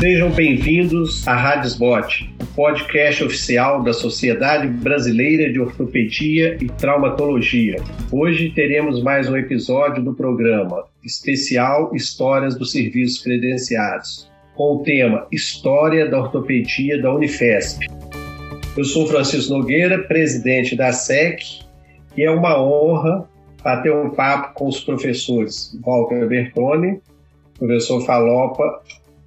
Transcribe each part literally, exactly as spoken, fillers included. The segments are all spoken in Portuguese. Sejam bem-vindos à Rádio S B O T, o podcast oficial da Sociedade Brasileira de Ortopedia e Traumatologia. Hoje teremos mais um episódio do programa especial Histórias dos Serviços Credenciados, com o tema História da Ortopedia da Unifesp. Eu sou Francisco Nogueira, presidente da S E C, e é uma honra bater um papo com os professores Walter Bertone, professor Faloppa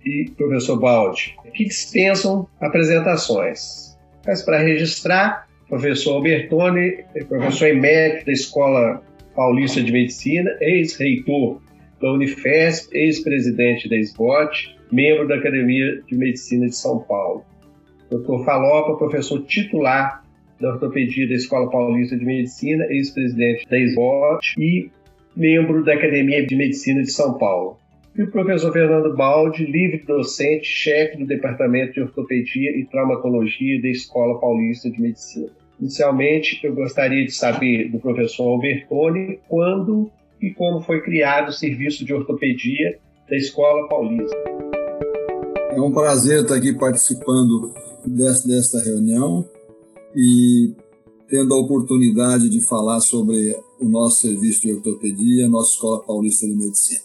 e professor Baldi, que dispensam apresentações. Mas para registrar, professor Albertoni, professor emérito da Escola Paulista de Medicina, ex-reitor da Unifesp, ex-presidente da S B O T, membro da Academia de Medicina de São Paulo. doutor Faloppa, professor titular da Ortopedia da Escola Paulista de Medicina, ex-presidente da S B O T e membro da Academia de Medicina de São Paulo. E o professor Fernando Baldi, livre docente, chefe do Departamento de Ortopedia e Traumatologia da Escola Paulista de Medicina. Inicialmente, eu gostaria de saber do professor Albertoni quando e como foi criado o serviço de ortopedia da Escola Paulista. É um prazer estar aqui participando desta reunião e tendo a oportunidade de falar sobre o nosso serviço de ortopedia, nossa Escola Paulista de Medicina.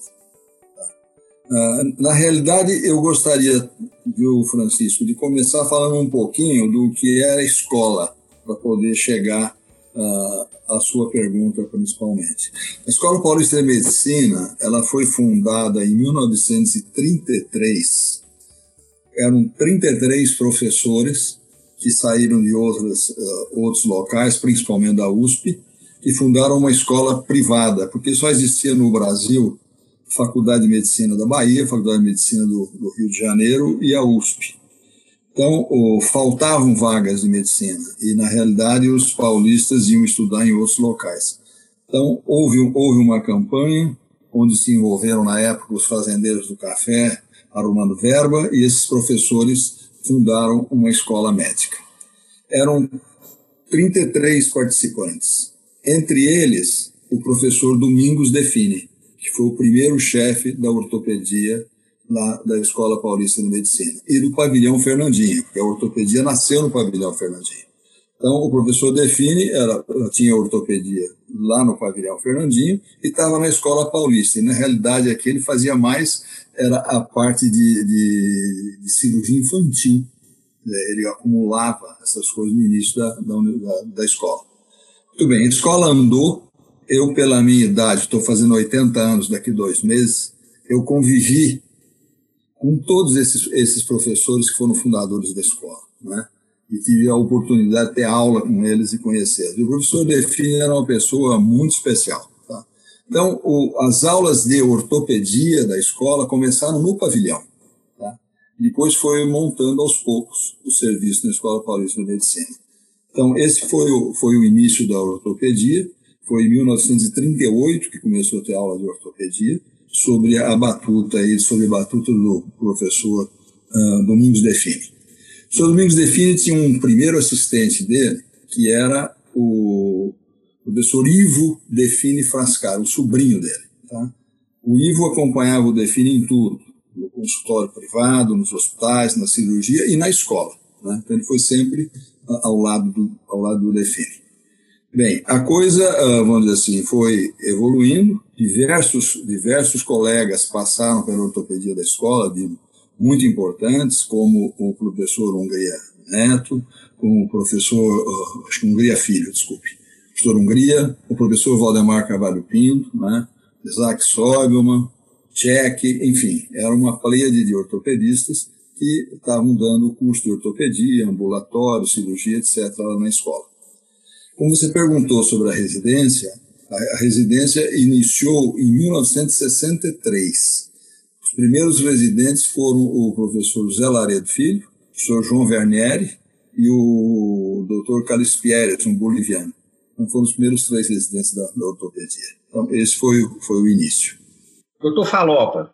Na realidade, eu gostaria, viu, Francisco, de começar falando um pouquinho do que era a escola, para poder chegar uh, à sua pergunta principalmente. A Escola Paulista de Medicina, ela foi fundada em mil novecentos e trinta e três. Eram trinta e três professores que saíram de outras, uh, outros locais, principalmente da U S P, e fundaram uma escola privada, porque só existia no Brasil Faculdade de Medicina da Bahia, Faculdade de Medicina do, do Rio de Janeiro e a U S P. Então, oh, faltavam vagas de medicina e, na realidade, os paulistas iam estudar em outros locais. Então, houve, houve uma campanha onde se envolveram, na época, os fazendeiros do café arrumando verba e esses professores fundaram uma escola médica. Eram trinta e três participantes, entre eles o professor Domingos Define, que foi o primeiro chefe da ortopedia na, da Escola Paulista de Medicina, e do pavilhão Fernandinho, porque a ortopedia nasceu no pavilhão Fernandinho. Então, o professor Define era, tinha ortopedia lá no pavilhão Fernandinho e estava na Escola Paulista. E, na realidade, aqui ele fazia mais, era a parte de, de, de cirurgia infantil. Ele acumulava essas coisas no início da, da, da escola. Muito bem, a escola andou. Eu, pela minha idade, estou fazendo oitenta anos daqui a dois meses, eu convivi com todos esses, esses professores que foram fundadores da escola, né? E tive a oportunidade de ter aula com eles e conhecê-los. O professor Define era uma pessoa muito especial, tá? Então, o, as aulas de ortopedia da escola começaram no pavilhão, tá? Depois foi montando aos poucos o serviço na Escola Paulista de Medicina. Então, esse foi o, foi o início da ortopedia. Foi em mil novecentos e trinta e oito que começou a ter aula de ortopedia, sobre a batuta, sobre a batuta do professor uh, Domingos Defini. O senhor Domingos Defini tinha um primeiro assistente dele, que era o professor Ivo Defini Frascar, o sobrinho dele. Tá? O Ivo acompanhava o Defini em tudo, no consultório privado, nos hospitais, na cirurgia e na escola. Né? Então ele foi sempre uh, ao lado do, ao lado do Defini. Bem, a coisa, vamos dizer assim, foi evoluindo, diversos, diversos colegas passaram pela ortopedia da escola, muito importantes, como o professor Hungria Neto, como o professor, acho que Hungria Filho, desculpe, o professor Hungria, o professor Valdemar Carvalho Pinto, né, Isaac Sogolman, Cheque, enfim, era uma pleiade de ortopedistas que estavam dando curso de ortopedia, ambulatório, cirurgia, etcétera, lá na escola. Como você perguntou sobre a residência, a residência iniciou em mil novecentos e sessenta e três. Os primeiros residentes foram o professor Zé Laredo Filho, o professor João Vernieri e o doutor Carlos Pierres, um boliviano. Então foram os primeiros três residentes da, da ortopedia. Então esse foi, foi o início. doutor Faloppa,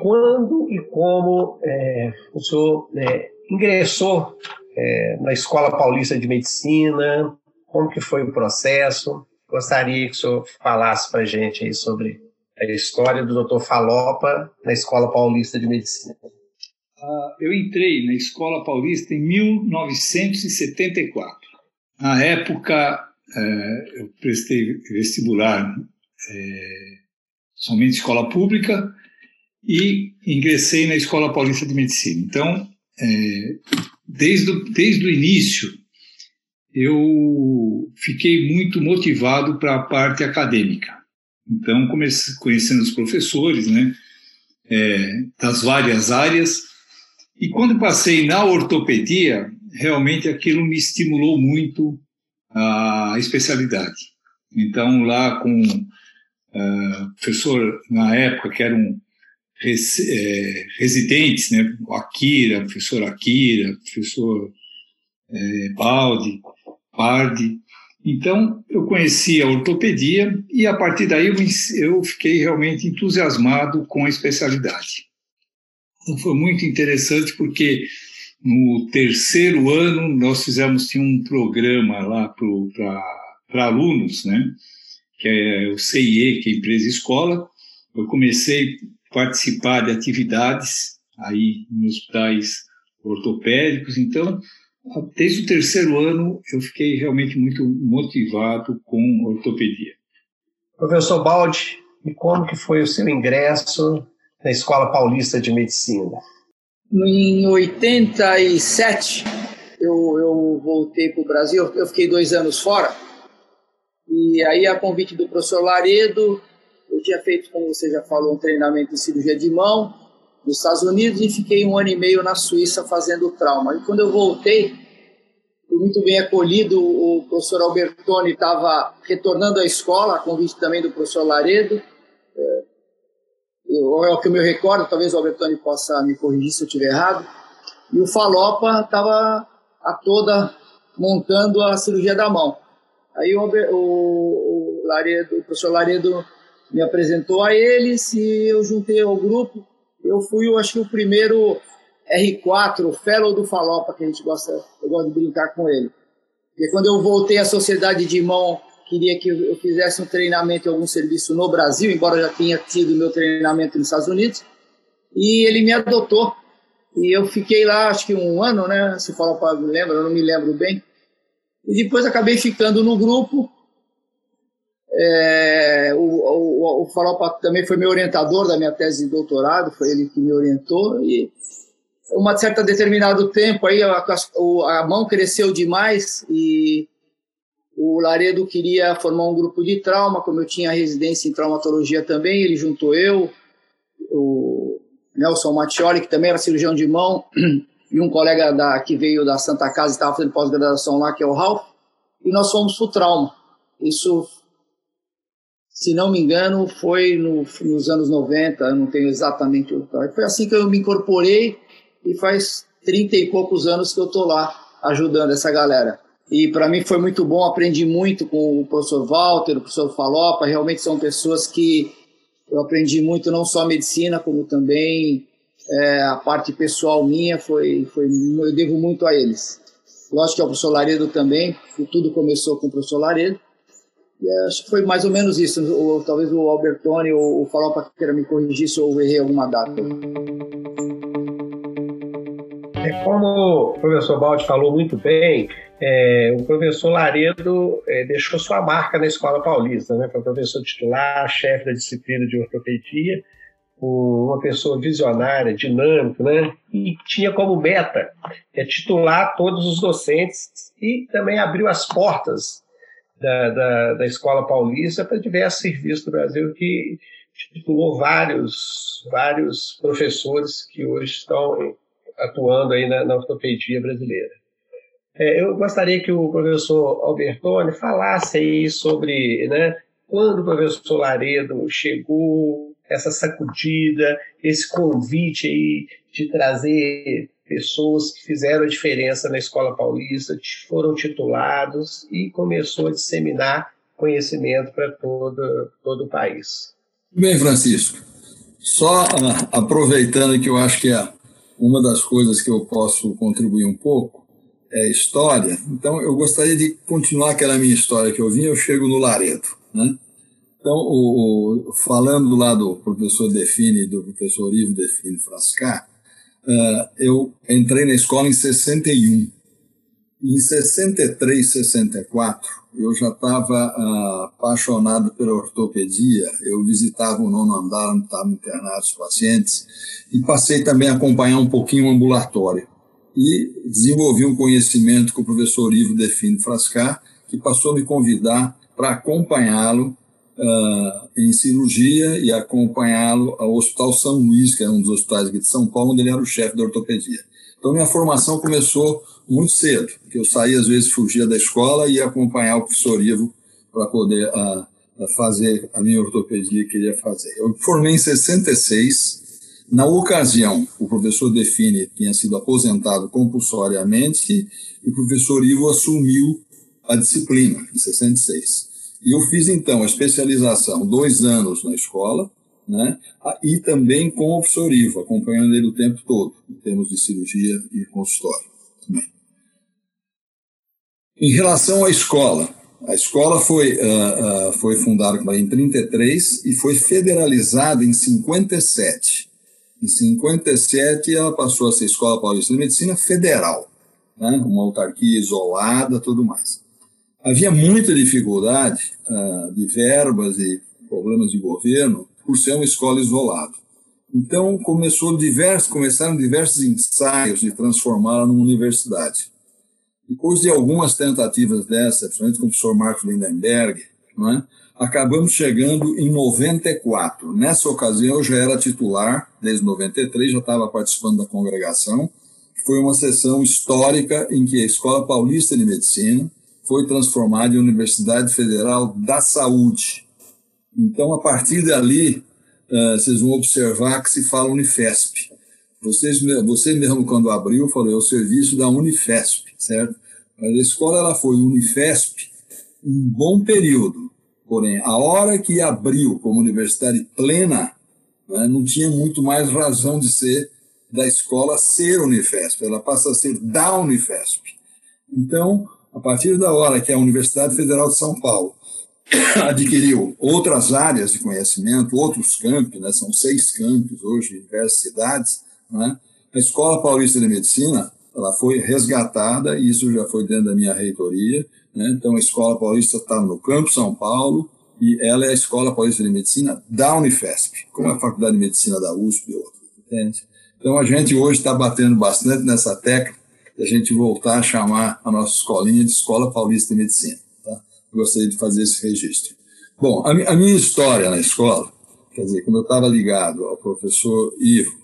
quando e como é, o senhor é, ingressou é, na Escola Paulista de Medicina? Como que foi o processo? Gostaria que o senhor falasse para a gente aí sobre a história do doutor Faloppa na Escola Paulista de Medicina. eu entrei na Escola Paulista em mil novecentos e setenta e quatro. Na época, eu prestei vestibular somente escola pública e ingressei na Escola Paulista de Medicina. Então, desde o, desde o início, eu fiquei muito motivado para a parte acadêmica. Então, comecei conhecendo os professores, né, é, das várias áreas. E quando passei na ortopedia, realmente aquilo me estimulou muito a especialidade. Então, lá com uh, o professor, na época, que eram res, é, residentes, né, o Akira, o professor Akira, o professor é, Baldi, Pardi. Então, eu conheci a ortopedia e, a partir daí, eu, eu fiquei realmente entusiasmado com a especialidade. Então, foi muito interessante porque, no terceiro ano, nós fizemos assim, um programa lá para alunos, né? Que é o C I E, que é Empresa e Escola. Eu comecei a participar de atividades aí nos hospitais ortopédicos. Então, desde o terceiro ano, eu fiquei realmente muito motivado com ortopedia. Professor Baldi, e como que foi o seu ingresso na Escola Paulista de Medicina? Em oitenta e sete, eu, eu voltei para o Brasil, eu fiquei dois anos fora, e aí a convite do professor Laredo, eu tinha feito, como você já falou, um treinamento em cirurgia de mão nos Estados Unidos e fiquei um ano e meio na Suíça fazendo trauma. E quando eu voltei, fui muito bem acolhido, o professor Albertoni estava retornando à escola, a convite também do professor Laredo, é, ou é o que eu me recordo, talvez o Albertoni possa me corrigir se eu estiver errado, e o Faloppa estava a toda montando a cirurgia da mão. Aí o, o, o, Laredo, o professor Laredo me apresentou a eles e eu juntei ao grupo. Eu fui, eu acho que o primeiro erre quatro, o fellow do Faloppa, que a gente gosta, eu gosto de brincar com ele. E quando eu voltei à Sociedade de Mão, queria que eu fizesse um treinamento em algum serviço no Brasil, embora eu já tenha tido meu treinamento nos Estados Unidos, e ele me adotou. E eu fiquei lá, acho que um ano, né? Se falar para me lembro, eu não me lembro bem. E depois acabei ficando no grupo. É, o o, o Faloppa também foi meu orientador da minha tese de doutorado, foi ele que me orientou. E uma certa determinado tempo aí a, a, a mão cresceu demais e o Laredo queria formar um grupo de trauma, como eu tinha residência em traumatologia também, ele juntou eu, o Nelson Mattioli, que também era cirurgião de mão, e um colega da, que veio da Santa Casa e estava fazendo pós-graduação lá, que é o Ralf, e nós fomos para o trauma. Isso, se não me engano, foi no, nos anos noventa, eu não tenho exatamente o tal. Foi assim que eu me incorporei e faz trinta e poucos anos que eu estou lá ajudando essa galera. E para mim foi muito bom, aprendi muito com o professor Walter, o professor Faloppa, realmente são pessoas que eu aprendi muito, não só a medicina, como também é, a parte pessoal minha, foi, foi, eu devo muito a eles. Lógico que ao professor Laredo também, tudo começou com o professor Laredo, e acho que foi mais ou menos isso, ou, talvez o Albertoni ou o Faloppa queira me corrigir se eu errei alguma data. Como o professor Baldi falou muito bem, é, o professor Laredo é, deixou sua marca na Escola Paulista, né? Foi professor titular, chefe da disciplina de ortopedia, uma pessoa visionária, dinâmica, né? E tinha como meta é, titular todos os docentes e também abriu as portas da, da, da Escola Paulista para diversos serviços do Brasil, que titulou vários, vários professores que hoje estão atuando aí na, na ortopedia brasileira. É, eu gostaria que o professor Albertoni falasse aí sobre, né, quando o professor Laredo chegou, essa sacudida, esse convite aí de trazer pessoas que fizeram a diferença na Escola Paulista, foram titulados e começou a disseminar conhecimento para todo, todo o país. Bem, Francisco, só aproveitando que eu acho que é uma das coisas que eu posso contribuir um pouco, é história. Então, eu gostaria de continuar aquela minha história que eu vim, eu chego no Laredo, né? Então, o, o, falando lá do professor Defini, do professor Ivo Defini Frascar, Uh, eu entrei na escola em sessenta e um. Em sessenta e três, sessenta e quatro, eu já estava uh, apaixonado pela ortopedia. Eu visitava o nono andar onde estavam internados os pacientes e passei também a acompanhar um pouquinho o ambulatório. E desenvolvi um conhecimento com o professor Ivo Defini Frascar, que passou a me convidar para acompanhá-lo uh, em cirurgia e acompanhá-lo ao Hospital São Luís, que é um dos hospitais aqui de São Paulo, onde ele era o chefe da ortopedia. Então, minha formação começou muito cedo, porque eu saía, às vezes, fugia da escola e ia acompanhar o professor Ivo para poder a, a fazer a minha ortopedia que ele ia fazer. Eu me formei em sessenta e seis. Na ocasião, o professor Defini tinha sido aposentado compulsoriamente e o professor Ivo assumiu a disciplina, em sessenta e seis. E eu fiz, então, a especialização, dois anos na escola, né, e também com o professor Ivo, acompanhando ele o tempo todo, em termos de cirurgia e consultório também. Em relação à escola, a escola foi, uh, uh, foi fundada em trinta e três e foi federalizada em cinquenta e sete. Em cinquenta e sete, ela passou a ser Escola Paulista de Medicina Federal, né? Uma autarquia isolada, tudo mais. Havia muita dificuldade uh, de verbas e problemas de governo por ser uma escola isolada. Então, começou diversos, começaram diversos ensaios de transformá-la numa universidade. Depois de algumas tentativas dessas, principalmente com o professor Marcos Lindenberg, não é? Acabamos chegando em noventa e quatro. Nessa ocasião, eu já era titular, desde noventa e três, já estava participando da congregação. Foi uma sessão histórica em que a Escola Paulista de Medicina foi transformada em Universidade Federal da Saúde. Então, a partir dali, uh, vocês vão observar que se fala Unifesp. Vocês, você mesmo, quando abriu, falou, é o serviço da Unifesp, certo? Mas a escola ela foi Unifesp um bom período. Porém, a hora que abriu como universidade plena, né, não tinha muito mais razão de ser da escola ser Unifesp. Ela passa a ser da Unifesp. Então, a partir da hora que a Universidade Federal de São Paulo adquiriu outras áreas de conhecimento, outros campos, né, são seis campos hoje em diversas cidades, né, a Escola Paulista de Medicina ela foi resgatada, e isso já foi dentro da minha reitoria. Então, a Escola Paulista está no Campo São Paulo e ela é a Escola Paulista de Medicina da Unifesp, como a Faculdade de Medicina da U S P e outras, entende? Então, a gente hoje está batendo bastante nessa tecla de a gente voltar a chamar a nossa escolinha de Escola Paulista de Medicina. Tá? Gostaria de fazer esse registro. Bom, a, a minha história na escola, quer dizer, como eu estava ligado ao professor Ivo,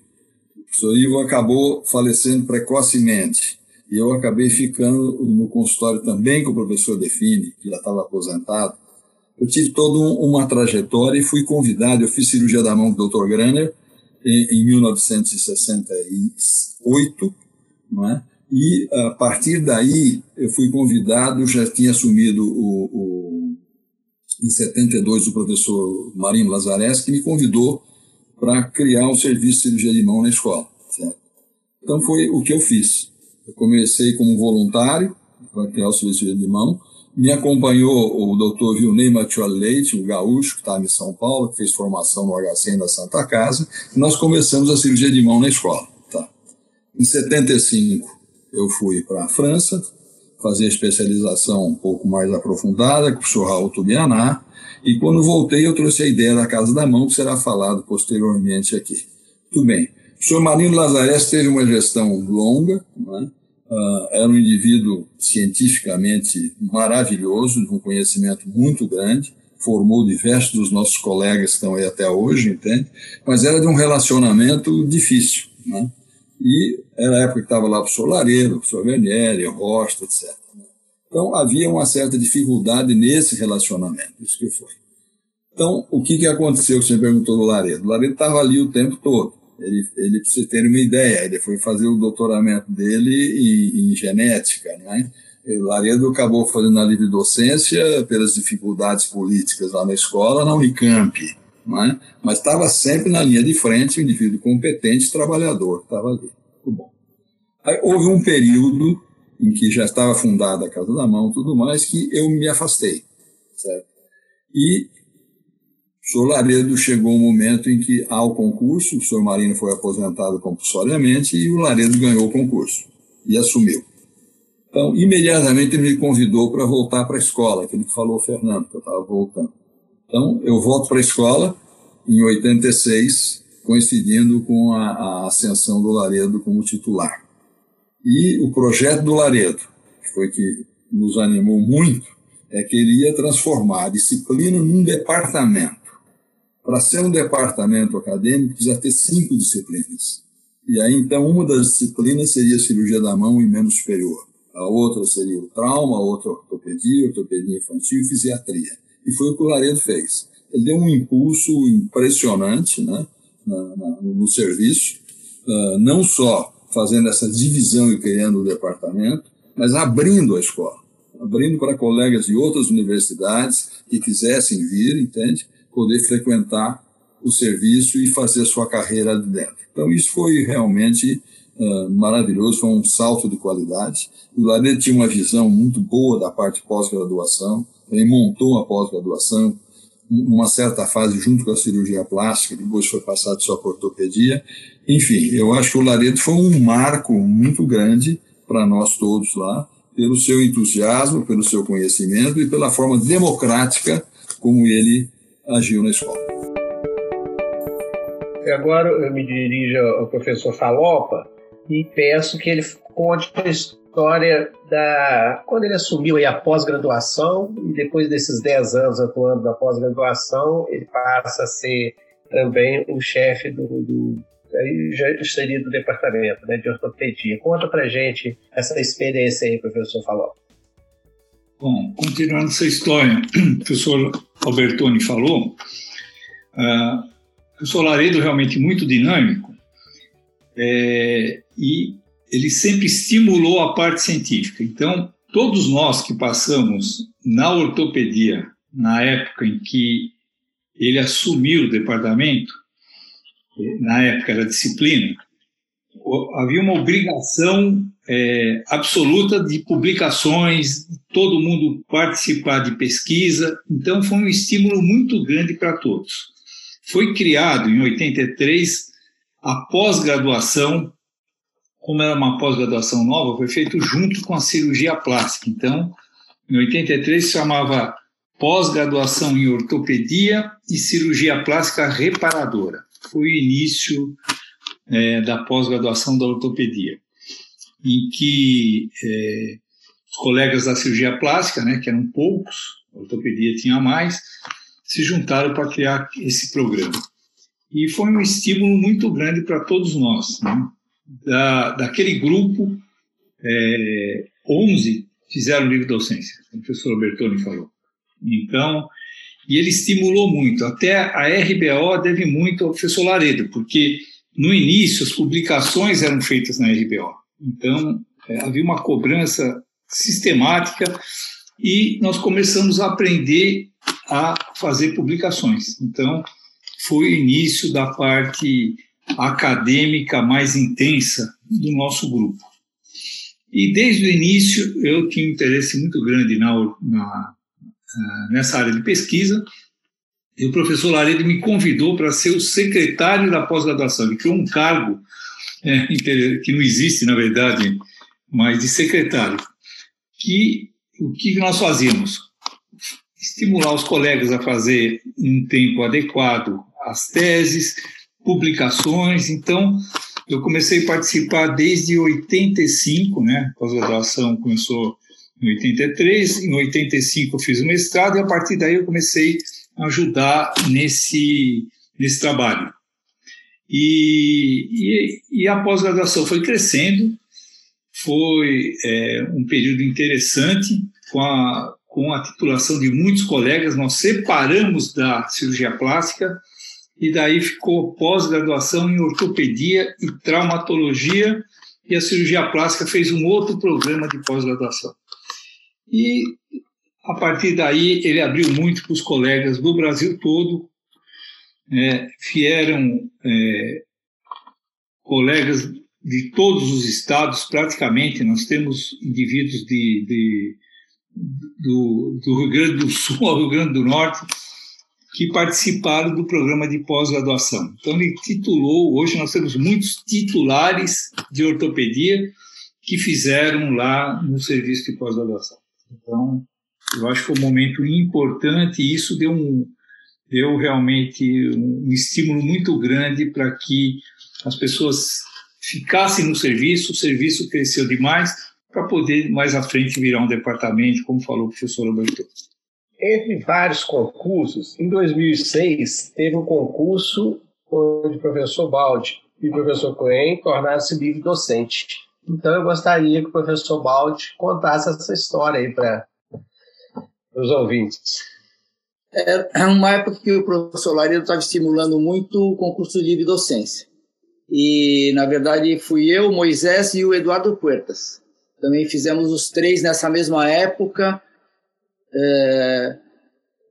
o professor Ivo acabou falecendo precocemente. E eu acabei ficando no consultório também com o professor Defini, que já estava aposentado. Eu tive toda uma trajetória e fui convidado. Eu fiz cirurgia da mão do doutor Graner em, em mil novecentos e sessenta e oito, não é? E a partir daí eu fui convidado, já tinha assumido o, o, em setenta e dois o professor Marinho Lazarés, que me convidou para criar um serviço de cirurgia de mão na escola. Certo? Então foi o que eu fiz. Eu comecei como voluntário, para criar o serviço de mão. Me acompanhou o doutor Vilnei Mattioli Leite, o gaúcho, que estava em São Paulo, que fez formação no H C M da Santa Casa. E nós começamos a cirurgia de mão na escola. Tá? Em setenta e cinco, eu fui para a França, fazer especialização um pouco mais aprofundada, com o senhor Raul Tubianá. E quando voltei, eu trouxe a ideia da Casa da Mão, que será falado posteriormente aqui. Tudo bem. O senhor Marinho Lazarés teve uma gestão longa, não é? Uh, era um indivíduo cientificamente maravilhoso, de um conhecimento muito grande, formou diversos dos nossos colegas que estão aí até hoje, entende? Mas era de um relacionamento difícil, né? E era a época que estava lá o professor Laredo, o professor Vernieri, o Rosta, etcétera. Então havia uma certa dificuldade nesse relacionamento, isso que foi. Então, o que, que aconteceu que você perguntou do Laredo? O Laredo estava ali o tempo todo. Ele, ele, para você ter uma ideia, ele foi fazer o doutoramento dele em, em genética, né? O Laredo acabou fazendo a livre docência pelas dificuldades políticas lá na escola, na Unicamp, né? Mas estava sempre na linha de frente, um indivíduo competente, trabalhador, estava ali. Muito bom. Aí houve um período em que já estava fundada a Casa da Mão, tudo mais, que eu me afastei, certo? E O senhor Laredo chegou um momento em que há o concurso, o senhor Marino foi aposentado compulsoriamente e o Laredo ganhou o concurso e assumiu. Então, imediatamente ele me convidou para voltar para a escola, aquele que falou Fernando, que eu estava voltando. Então, eu volto para a escola em oitenta e seis, coincidindo com a, a ascensão do Laredo como titular. E o projeto do Laredo, que foi que nos animou muito, é que ele ia transformar a disciplina num departamento. Para ser um departamento acadêmico, precisa ter cinco disciplinas. E aí, então, uma das disciplinas seria cirurgia da mão e membro superior. A outra seria o trauma, a outra ortopedia, ortopedia infantil e fisiatria. E foi o que o Laredo fez. Ele deu um impulso impressionante, né, na, na, no serviço, uh, não só fazendo essa divisão e criando o departamento, mas abrindo a escola, abrindo para colegas de outras universidades que quisessem vir, entende? Poder frequentar o serviço e fazer a sua carreira ali dentro. Então, isso foi realmente uh, maravilhoso, foi um salto de qualidade. O Laredo tinha uma visão muito boa da parte de pós-graduação, ele montou uma pós-graduação, numa certa fase, junto com a cirurgia plástica, depois foi passado só para ortopedia. Enfim, eu acho que o Laredo foi um marco muito grande para nós todos lá, pelo seu entusiasmo, pelo seu conhecimento e pela forma democrática como ele agiu na escola. E agora eu me dirijo ao professor Faloppa e peço que ele conte a história da quando ele assumiu aí a pós-graduação e depois desses dez anos atuando na pós-graduação, ele passa a ser também o chefe do... do... aí já seria do departamento, né, de ortopedia. Conta pra gente essa experiência aí, professor Faloppa. Bom, continuando essa história, o professor Albertoni falou, uh, o professor Laredo realmente muito dinâmico, é, e ele sempre estimulou a parte científica. Então, todos nós que passamos na ortopedia, na época em que ele assumiu o departamento, na época era disciplina, havia uma obrigação é, absoluta de publicações, todo mundo participar de pesquisa, então foi um estímulo muito grande para todos. Foi criado, em oitenta e três, a pós-graduação, como era uma pós-graduação nova, foi feito junto com a cirurgia plástica. Então, em oitenta e três, se chamava pós-graduação em ortopedia e cirurgia plástica reparadora. Foi o início é, da pós-graduação da ortopedia, em que é, os colegas da cirurgia plástica, né, que eram poucos, a ortopedia tinha mais, se juntaram para criar esse programa. E foi um estímulo muito grande para todos nós, né? Da, daquele grupo, é, onze fizeram livre docência, o professor Albertoni falou. Então... E ele estimulou muito, até a R B O deve muito ao professor Laredo, porque no início as publicações eram feitas na R B O. Então, é, havia uma cobrança sistemática e nós começamos a aprender a fazer publicações. Então, foi o início da parte acadêmica mais intensa do nosso grupo. E desde o início eu tinha um interesse muito grande na, na nessa área de pesquisa, e o professor Laredo me convidou para ser o secretário da pós-graduação. Ele criou um cargo é, que não existe, na verdade, mas de secretário. Que, o que nós fazíamos? Estimular os colegas a fazer em tempo adequado as teses, publicações. Então, eu comecei a participar desde oitenta e cinco, né? A pós-graduação começou... em oitenta e três, em oitenta e cinco eu fiz o mestrado e a partir daí eu comecei a ajudar nesse, nesse trabalho. E, e, e a pós-graduação foi crescendo, foi é, um período interessante, com a, com a titulação de muitos colegas, nós separamos da cirurgia plástica e daí ficou pós-graduação em ortopedia e traumatologia e a cirurgia plástica fez um outro programa de pós-graduação. E, a partir daí, ele abriu muito para os colegas do Brasil todo. É, vieram é, colegas de todos os estados, praticamente. Nós temos indivíduos de, de, do, do Rio Grande do Sul ao Rio Grande do Norte, que participaram do programa de pós-graduação. Então, ele titulou, hoje nós temos muitos titulares de ortopedia que fizeram lá no serviço de pós-graduação. Então, eu acho que foi um momento importante e isso deu, um, deu realmente um estímulo muito grande para que as pessoas ficassem no serviço, o serviço cresceu demais para poder mais à frente virar um departamento, como falou o professor Albertoni. Entre vários concursos, em dois mil e seis teve um concurso onde o professor Baldi e o professor Cohen tornaram-se livre docente. Então eu gostaria que o professor Baldi contasse essa história aí para os ouvintes. Era uma época que o professor Laredo estava estimulando muito o concurso de livre docência. E, na verdade, fui eu, Moisés e o Eduardo Puertas. Também fizemos os três nessa mesma época, é,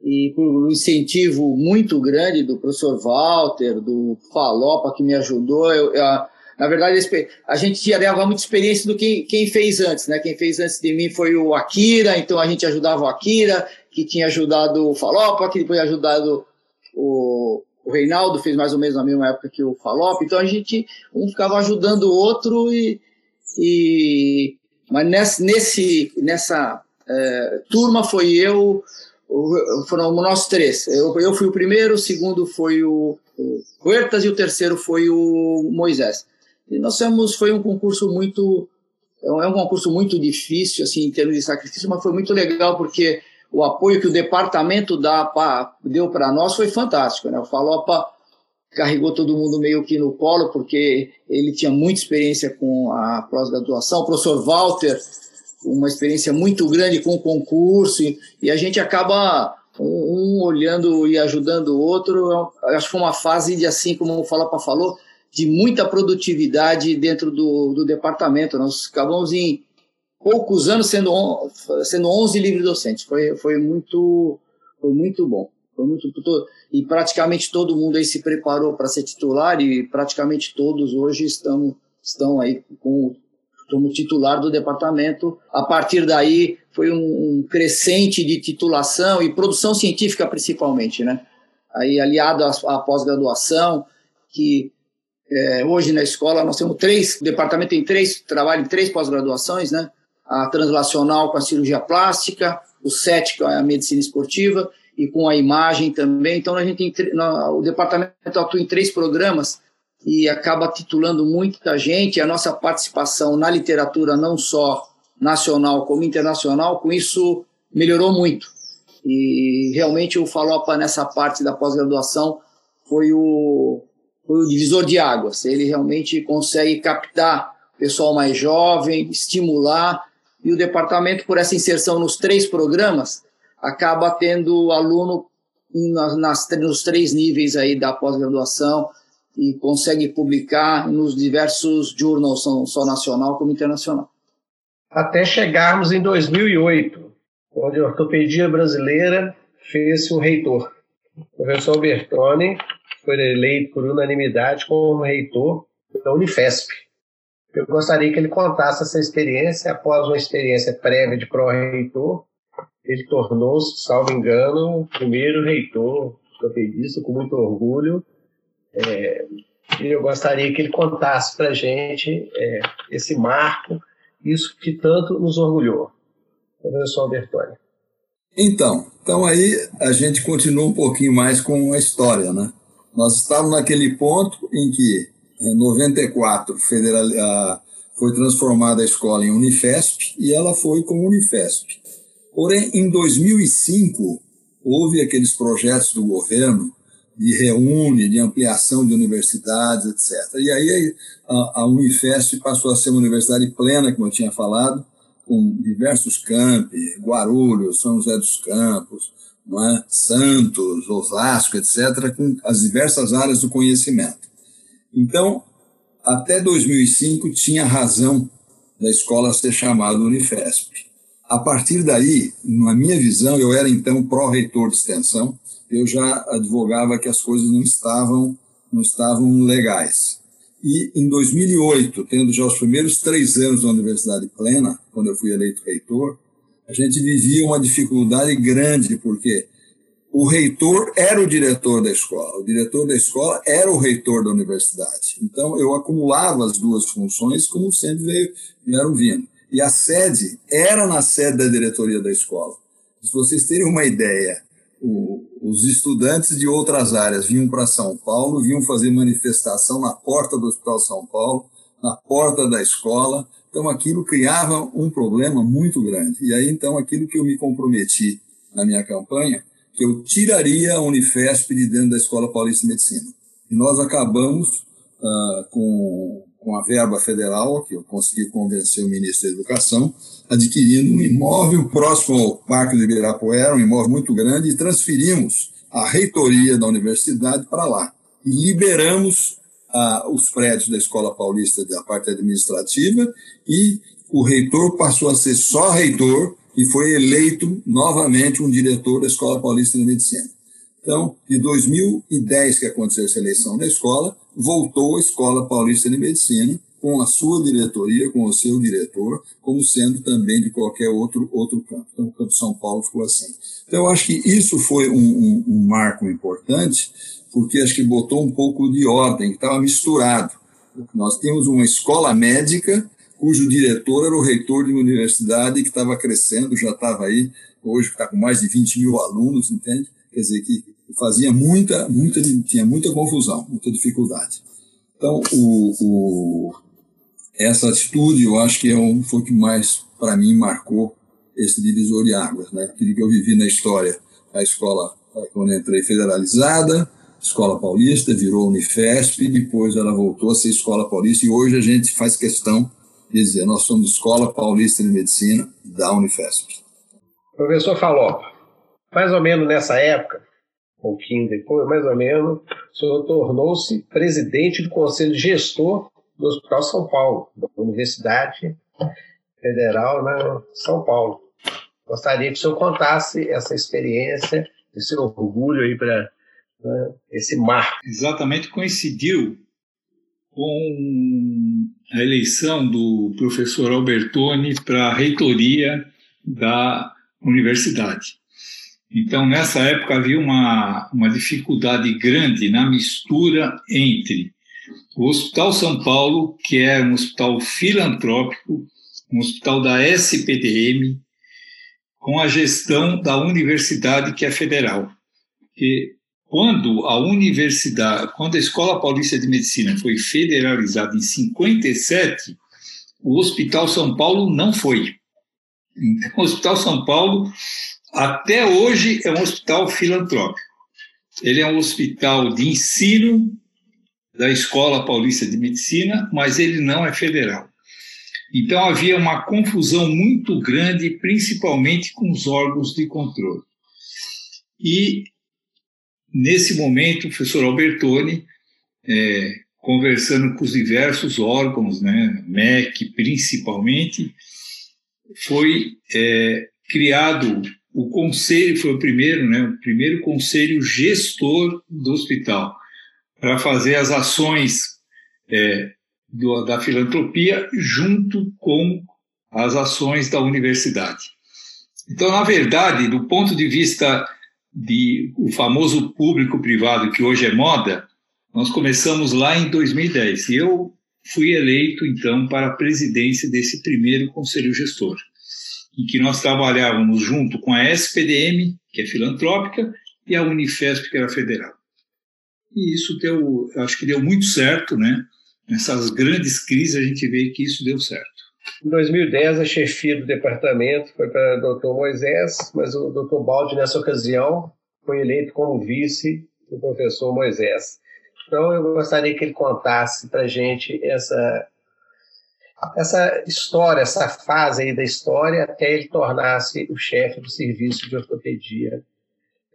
e por um incentivo muito grande do professor Walter, do Faloppa, que me ajudou. Eu, eu, na verdade, a gente tinha levava muita experiência do que quem fez antes, né? Quem fez antes de mim foi o Akira, então a gente ajudava o Akira, que tinha ajudado o Faloppa, que depois ajudado o... O Reinaldo fez mais ou menos na mesma época que o Faloppa, então a gente, um ficava ajudando o outro, e, e, mas nesse, nesse, nessa é, turma foi eu, foram nós três. Eu, eu fui o primeiro, o segundo foi o Huertas e o terceiro foi o Moisés. E nós temos, foi um concurso muito, é um concurso muito difícil, assim, em termos de sacrifício, mas foi muito legal, porque o apoio que o departamento dá pra, deu para nós foi fantástico, né? O Faloppa carregou todo mundo meio que no colo, porque ele tinha muita experiência com a pós-graduação. O professor Walter, uma experiência muito grande com o concurso, e, e a gente acaba um, um olhando e ajudando o outro. Eu acho que foi uma fase, de, assim como o Faloppa falou, de muita produtividade dentro do, do departamento. Nós acabamos em poucos anos sendo, on, sendo onze livre-docentes. Foi, foi, muito, foi muito bom. Foi muito, e praticamente todo mundo aí se preparou para ser titular, e praticamente todos hoje estão, estão aí com, como titular do departamento. A partir daí foi um, um crescente de titulação e produção científica principalmente, né? Aí, aliado à, à pós-graduação, que... É, hoje na escola nós temos três, o departamento tem três, trabalha em três pós-graduações, né? A translacional com a cirurgia plástica, o S E T com a medicina esportiva e com a imagem também. Então, a gente tem, o departamento atua em três programas e acaba titulando muita gente. A nossa participação na literatura, não só nacional como internacional, com isso melhorou muito. E realmente o Faloppa nessa parte da pós-graduação foi o... foi o divisor de águas. Ele realmente consegue captar o pessoal mais jovem, estimular, e o departamento, por essa inserção nos três programas, acaba tendo aluno nas, nas, nos três níveis aí da pós-graduação e consegue publicar nos diversos journals, só nacional como internacional. Até chegarmos em dois mil e oito, onde a ortopedia brasileira fez-se um reitor. O professor Bertone foi eleito por unanimidade como reitor da Unifesp. Eu gostaria que ele contasse essa experiência. Após uma experiência prévia de pró-reitor, ele tornou-se, salvo engano, o primeiro reitor ortopedista, com muito orgulho. É, e eu gostaria que ele contasse para a gente é, esse marco, isso que tanto nos orgulhou. Professor Albertoni. Então, então aí a gente continua um pouquinho mais com a história, né? Nós estávamos naquele ponto em que, em noventa e quatro, federal, a, foi transformada a escola em Unifesp, e ela foi como Unifesp. Porém, em dois mil e cinco, houve aqueles projetos do governo de reúne, de ampliação de universidades, etcétera. E aí a, a Unifesp passou a ser uma universidade plena, como eu tinha falado, com diversos campi, Guarulhos, São José dos Campos, não é? Santos, Osasco, etcétera, com as diversas áreas do conhecimento. Então, até dois mil e cinco tinha razão da escola ser chamada Unifesp. A partir daí, na minha visão, eu era então pró-reitor de extensão, eu já advogava que as coisas não estavam, não estavam legais. E em dois mil e oito, tendo já os primeiros três anos da Universidade Plena, quando eu fui eleito reitor, a gente vivia uma dificuldade grande, porque o reitor era o diretor da escola, o diretor da escola era o reitor da universidade. Então, eu acumulava as duas funções, como sempre veio, vieram vindo. E a sede era na sede da diretoria da escola. Se vocês terem uma ideia, o, os estudantes de outras áreas vinham para São Paulo, vinham fazer manifestação na porta do Hospital São Paulo, na porta da escola. Então, aquilo criava um problema muito grande. E aí, então, aquilo que eu me comprometi na minha campanha, que eu tiraria a Unifesp de dentro da Escola Paulista de Medicina. E nós acabamos uh, com, com a verba federal, que eu consegui convencer o ministro da Educação, adquirindo um imóvel próximo ao Parque do Ibirapuera, um imóvel muito grande, e transferimos a reitoria da universidade para lá. E liberamos uh, os prédios da Escola Paulista da parte administrativa, e o reitor passou a ser só reitor, e foi eleito novamente um diretor da Escola Paulista de Medicina. Então, de dois mil e dez que aconteceu essa eleição da escola, voltou a Escola Paulista de Medicina com a sua diretoria, com o seu diretor, como sendo também de qualquer outro, outro campo. Então, o campo São Paulo ficou assim. Então, eu acho que isso foi um, um, um marco importante, porque acho que botou um pouco de ordem, estava misturado. Nós temos uma escola médica, cujo diretor era o reitor de uma universidade que estava crescendo, já estava aí, hoje está com mais de vinte mil alunos, entende? Quer dizer, que fazia muita, muita, tinha muita confusão, muita dificuldade. Então, o, o, essa atitude, eu acho que é um, foi o que mais, para mim, marcou esse divisor de águas, né? Aquilo que eu vivi na história, a escola, quando entrei federalizada, Escola Paulista, virou Unifesp, depois ela voltou a ser Escola Paulista, e hoje a gente faz questão, quer dizer, nós somos Escola Paulista de Medicina da Unifesp. Professor Faloppa, mais ou menos nessa época, um pouquinho depois, mais ou menos, o senhor tornou-se presidente do Conselho Gestor do Hospital São Paulo, da Universidade Federal na São Paulo. Gostaria que o senhor contasse essa experiência, esse orgulho aí para, né, esse marco. Exatamente, coincidiu com a eleição do professor Albertoni para a reitoria da universidade. Então, nessa época, havia uma, uma dificuldade grande na mistura entre o Hospital São Paulo, que é um hospital filantrópico, um hospital da S P D M, com a gestão da universidade, que é federal. E, Quando a universidade, quando a Escola Paulista de Medicina foi federalizada em cinquenta e sete, o Hospital São Paulo não foi. Então, o Hospital São Paulo, até hoje, é um hospital filantrópico. Ele é um hospital de ensino da Escola Paulista de Medicina, mas ele não é federal. Então, havia uma confusão muito grande, principalmente com os órgãos de controle. E nesse momento, o professor Albertoni, é, conversando com os diversos órgãos, né, M E C principalmente, foi é, criado o conselho, foi o primeiro, né, o primeiro conselho gestor do hospital, para fazer as ações é, do, da filantropia junto com as ações da universidade. Então, na verdade, do ponto de vista de o famoso público-privado, que hoje é moda, nós começamos lá em dois mil e dez. E eu fui eleito, então, para a presidência desse primeiro Conselho Gestor, em que nós trabalhávamos junto com a S P D M, que é filantrópica, e a Unifesp, que era federal. E isso deu, acho que deu muito certo, né? Nessas grandes crises, a gente vê que isso deu certo. Em dois mil e dez, a chefia do departamento foi para o doutor Moisés, mas o doutor Baldi, nessa ocasião, foi eleito como vice do professor Moisés. Então, eu gostaria que ele contasse para a gente essa, essa história, essa fase aí da história, até ele tornar-se o chefe do serviço de ortopedia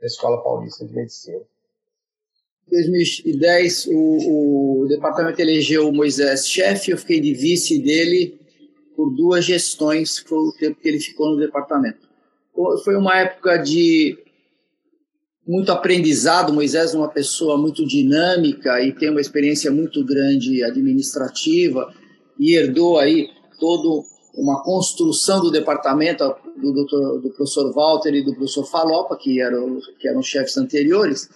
da Escola Paulista de Medicina. Em dois mil e dez, o, o departamento elegeu o Moisés chefe, eu fiquei de vice dele por duas gestões, que foi o tempo que ele ficou no departamento. Foi uma época de muito aprendizado. Moisés é uma pessoa muito dinâmica e tem uma experiência muito grande administrativa, e herdou aí todo uma construção do departamento do, doutor, do professor Walter e do professor Faloppa, que eram, que eram chefes anteriores,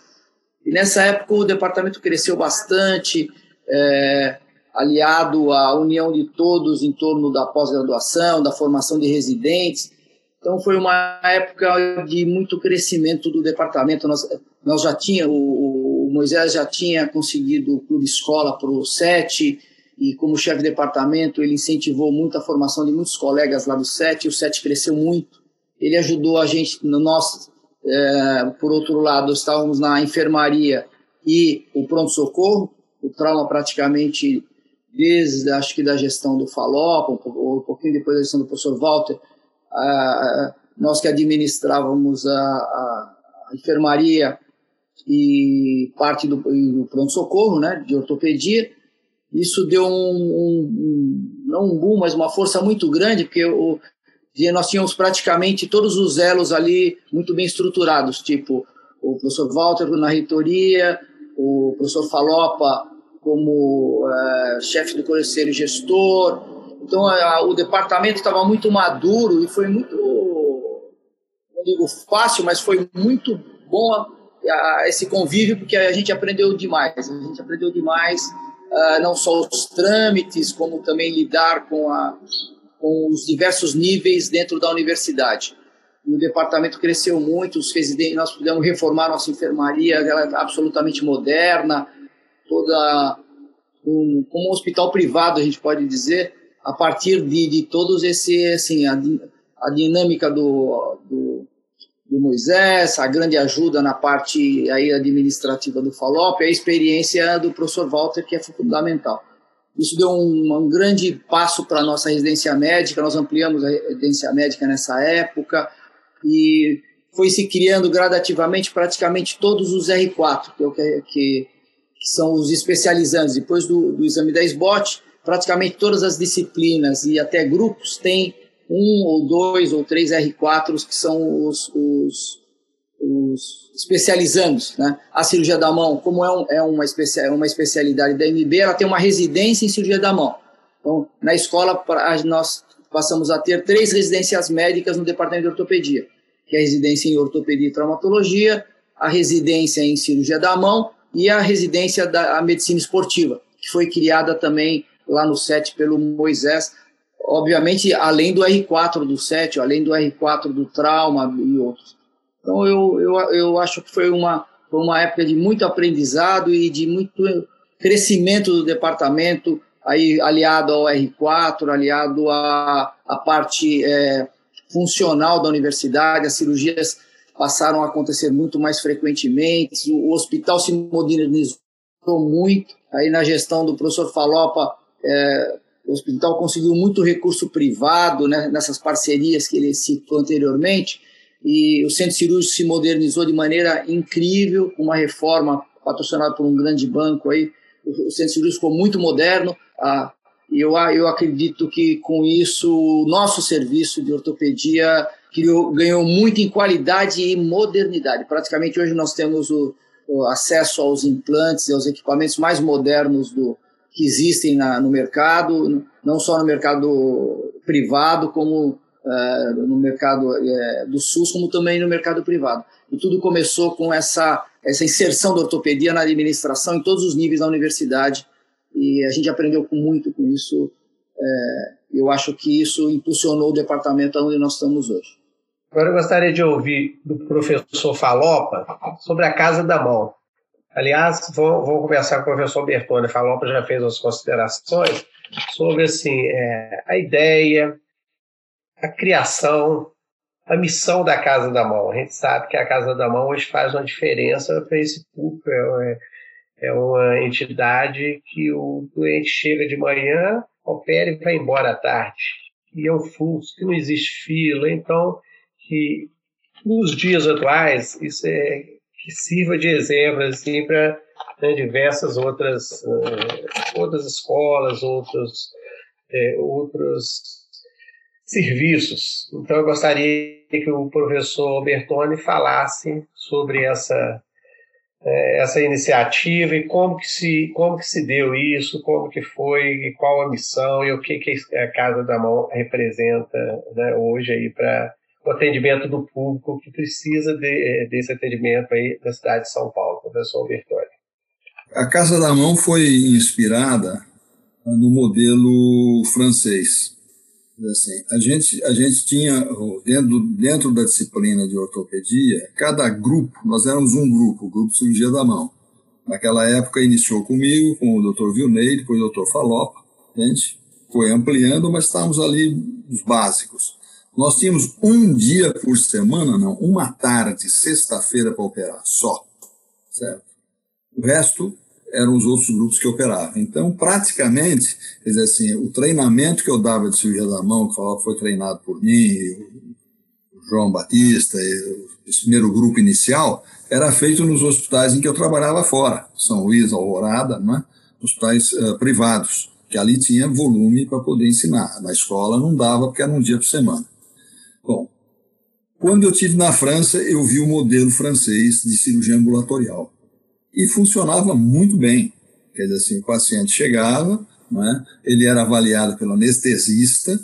e nessa época o departamento cresceu bastante, é, aliado à união de todos em torno da pós-graduação, da formação de residentes. Então foi uma época de muito crescimento do departamento. Nós, nós já tinha, o, o Moisés já tinha conseguido o Clube Escola para o sete, e como chefe de departamento ele incentivou muito a formação de muitos colegas lá do sete, e o sete cresceu muito. Ele ajudou a gente, nós, é, por outro lado, estávamos na enfermaria e o pronto-socorro, o trauma praticamente desde, acho que da gestão do Faloppa, um pouquinho depois da gestão do professor Walter, a, nós que administrávamos a, a enfermaria e parte do pronto-socorro, né, de ortopedia. Isso deu um, um, não um boom, mas uma força muito grande, porque o, nós tínhamos praticamente todos os elos ali muito bem estruturados, tipo o professor Walter na reitoria, o professor Faloppa como é, chefe do conselho gestor. Então a, o departamento estava muito maduro e foi muito, não digo fácil, mas foi muito bom a, a, esse convívio, porque a gente aprendeu demais, a gente aprendeu demais, Uh, não só os trâmites, como também lidar com, a, com os diversos níveis dentro da universidade. O departamento cresceu muito, os residentes, nós pudemos reformar nossa enfermaria, ela é absolutamente moderna, toda um, como um hospital privado, a gente pode dizer, a partir de, de todos esse, assim, a, a dinâmica do, do, do Moisés, a grande ajuda na parte aí administrativa do Faloppa, a experiência do professor Walter, que é fundamental. Isso deu um, um grande passo para a nossa residência médica, nós ampliamos a residência médica nessa época, e foi se criando gradativamente praticamente todos os R quatro, que, é o que, que, que são os especializandos. Depois do, do exame da S B O T, praticamente todas as disciplinas e até grupos têm um ou dois ou três R quatros, que são os, os, os especializandos, né? A cirurgia da mão, como é, um, é uma, especia, uma especialidade da M B, ela tem uma residência em cirurgia da mão. Então, na escola, pra, nós passamos a ter três residências médicas no departamento de ortopedia, que é a residência em ortopedia e traumatologia, a residência em cirurgia da mão e a residência da a medicina esportiva, que foi criada também lá no sete pelo Moisés, obviamente, além do R quatro do sete, além do R quatro do trauma e outros. Então, eu, eu, eu acho que foi uma, foi uma época de muito aprendizado e de muito crescimento do departamento, aí, aliado ao R quatro, aliado à, à parte é, funcional da universidade. As cirurgias passaram a acontecer muito mais frequentemente, o, o hospital se modernizou muito. Aí, na gestão do professor Faloppa, é, o hospital conseguiu muito recurso privado, né, nessas parcerias que ele citou anteriormente, e o centro cirúrgico se modernizou de maneira incrível, com uma reforma patrocinada por um grande banco aí. O centro cirúrgico ficou muito moderno, ah, e eu, eu acredito que com isso o nosso serviço de ortopedia criou, ganhou muito em qualidade e modernidade. Praticamente hoje nós temos o, o acesso aos implantes e aos equipamentos mais modernos do que existem na, no mercado, não só no mercado privado, como é, no mercado é, do SUS, como também no mercado privado. E tudo começou com essa, essa inserção da ortopedia na administração em todos os níveis da universidade, e a gente aprendeu muito com isso. É, eu acho que isso impulsionou o departamento onde nós estamos hoje. Agora eu gostaria de ouvir do professor Faloppa sobre a Casa da Mão. Aliás, vou, vou conversar com o professor Bertone. Faloppa já fez as considerações sobre assim, é, a ideia, a criação, a missão da Casa da Mão. A gente sabe que a Casa da Mão hoje faz uma diferença para esse público. É, é uma entidade que o doente chega de manhã, opera e vai embora à tarde. E é um fluxo que não existe fila. Então, que nos dias atuais, isso é... que sirva de exemplo assim, para né, diversas outras, uh, outras escolas, outros, eh, outros serviços. Então, eu gostaria que o professor Bertone falasse sobre essa, é, essa iniciativa e como que, se, como que se deu isso, como que foi, e qual a missão e o que, que a Casa da Mão representa, né, hoje aí para o atendimento do público que precisa de, desse atendimento aí da cidade de São Paulo, professor Albertoni. A Casa da Mão foi inspirada no modelo francês. Assim, a, gente, a gente tinha, dentro, dentro da disciplina de ortopedia, cada grupo, nós éramos um grupo, o grupo de cirurgia da mão. Naquela época iniciou comigo, com o doutor Vilnei, depois o doutor Faloppa, gente, foi ampliando, mas estávamos ali os básicos. Nós tínhamos um dia por semana, não, uma tarde, sexta-feira para operar, só, certo? O resto eram os outros grupos que operavam. Então, praticamente, quer dizer assim, o treinamento que eu dava de cirurgia da mão, que falava, foi treinado por mim, o João Batista, esse primeiro grupo inicial, era feito nos hospitais em que eu trabalhava fora, São Luís, Alvorada, né? Hospitais uh, privados, que ali tinha volume para poder ensinar. Na escola não dava, porque era um dia por semana. Bom, quando eu estive na França, eu vi o modelo francês de cirurgia ambulatorial. E funcionava muito bem. Quer dizer assim, o paciente chegava, né, ele era avaliado pelo anestesista,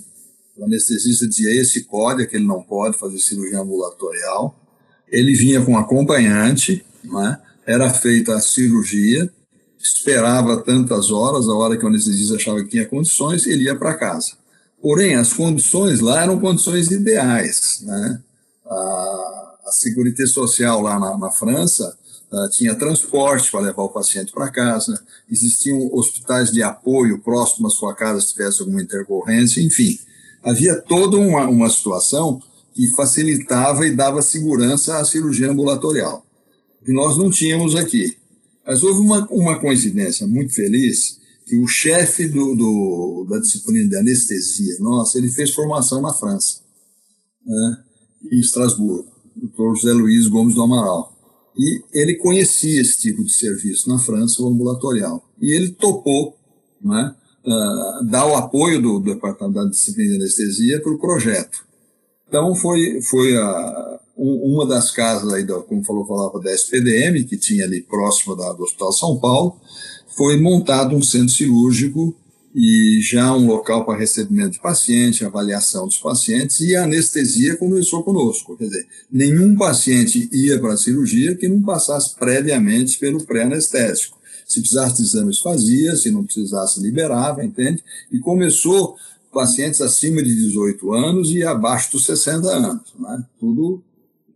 o anestesista dizia esse pode, aquele não pode fazer cirurgia ambulatorial, ele vinha com um acompanhante, né, era feita a cirurgia, esperava tantas horas, a hora que o anestesista achava que tinha condições, ele ia para casa. Porém, as condições lá eram condições ideais. Né? A, a Seguridade Social lá na, na França, Uh, tinha transporte para levar o paciente para casa, existiam hospitais de apoio próximo à sua casa se tivesse alguma intercorrência, enfim. Havia toda uma, uma situação que facilitava e dava segurança à cirurgia ambulatorial, que nós não tínhamos aqui. Mas houve uma, uma coincidência muito feliz, que o chefe do, do, da disciplina de anestesia, nossa, ele fez formação na França, né, em Estrasburgo, o doutor José Luiz Gomes do Amaral. E ele conhecia esse tipo de serviço na França, o ambulatorial. E ele topou, né, uh, dar o apoio do, do Departamento da Disciplina de Anestesia para o projeto. Então, foi, foi a, um, uma das casas, aí, da, como falou, falava da S P D M, que tinha ali próximo da, do Hospital São Paulo, foi montado um centro cirúrgico e já um local para recebimento de paciente, avaliação dos pacientes, e a anestesia começou conosco. Quer dizer, nenhum paciente ia para a cirurgia que não passasse previamente pelo pré-anestésico. Se precisasse de exames, fazia, se não precisasse, liberava, entende? E começou pacientes acima de dezoito anos e abaixo dos sessenta anos, né? Tudo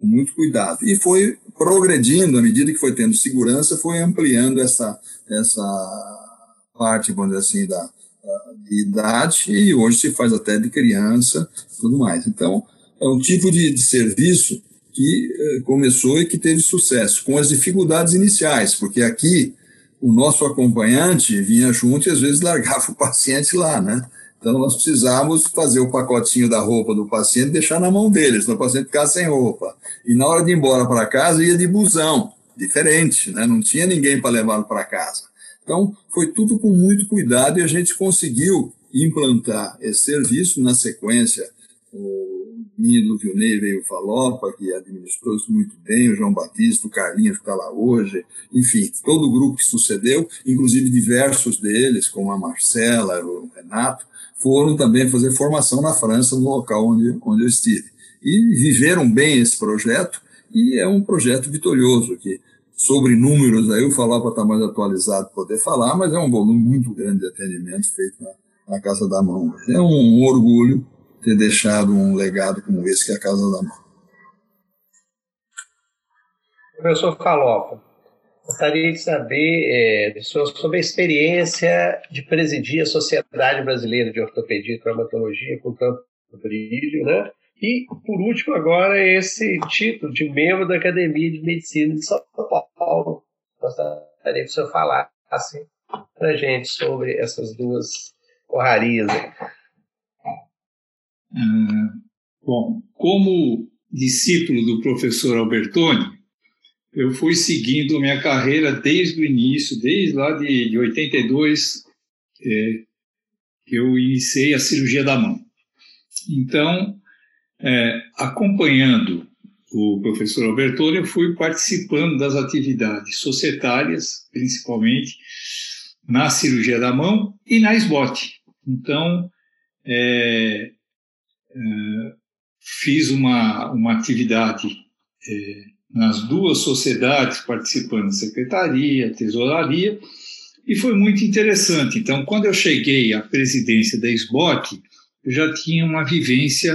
com muito cuidado. E foi progredindo, à medida que foi tendo segurança, foi ampliando essa, essa parte, vamos dizer assim, da de idade, e hoje se faz até de criança e tudo mais. Então, é um tipo de, de serviço que eh, começou e que teve sucesso, com as dificuldades iniciais, porque aqui o nosso acompanhante vinha junto e às vezes largava o paciente lá, né? Então, nós precisávamos fazer o pacotinho da roupa do paciente e deixar na mão dele, senão o paciente ficava sem roupa. E na hora de ir embora para casa, ia de busão, diferente, né? Não tinha ninguém para levá-lo para casa. Então, foi tudo com muito cuidado e a gente conseguiu implantar esse serviço. Na sequência, o Nilo Vilnei veio o Faloppa, que administrou isso muito bem, o João Batista, o Carlinhos, que está lá hoje, enfim, todo o grupo que sucedeu, inclusive diversos deles, como a Marcela, o Renato, foram também fazer formação na França, no local onde, onde eu estive. E viveram bem esse projeto, e é um projeto vitorioso, que sobre números, aí o Faloppa está mais atualizado para poder falar, mas é um volume muito grande de atendimento feito na, na Casa da Mão. É um, um orgulho ter deixado um legado como esse que é a Casa da Mão. Professor Faloppa, gostaria de saber é, sobre a experiência de presidir a Sociedade Brasileira de Ortopedia e Traumatologia com tanto brilho, né? E, por último, agora, esse título de membro da Academia de Medicina de São Paulo. Gostaria que o senhor falasse assim, para a gente sobre essas duas honrarias. Ah, bom, como discípulo do professor Albertoni, eu fui seguindo minha carreira desde o início, desde lá de, de oitenta e dois, que é, eu iniciei a cirurgia da mão. Então, É, acompanhando o professor Albertoni, eu fui participando das atividades societárias, principalmente na cirurgia da mão e na S B O T. Então, é, é, fiz uma, uma atividade é, nas duas sociedades, participando da secretaria, tesouraria, e foi muito interessante. Então, quando eu cheguei à presidência da S B O T, eu já tinha uma vivência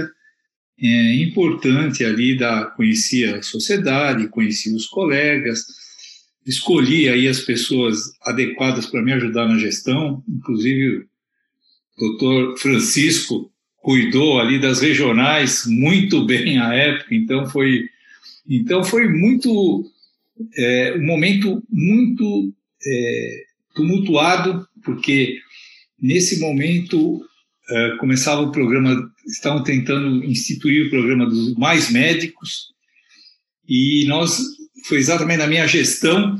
É, importante ali, da, conhecia a sociedade, conhecia os colegas, escolhi aí as pessoas adequadas para me ajudar na gestão, inclusive o doutor Francisco cuidou ali das regionais muito bem à época, então foi, então foi muito, é, um momento muito é, tumultuado, porque nesse momento é, começava o programa. Estavam tentando instituir o programa dos mais médicos, e nós, foi exatamente na minha gestão,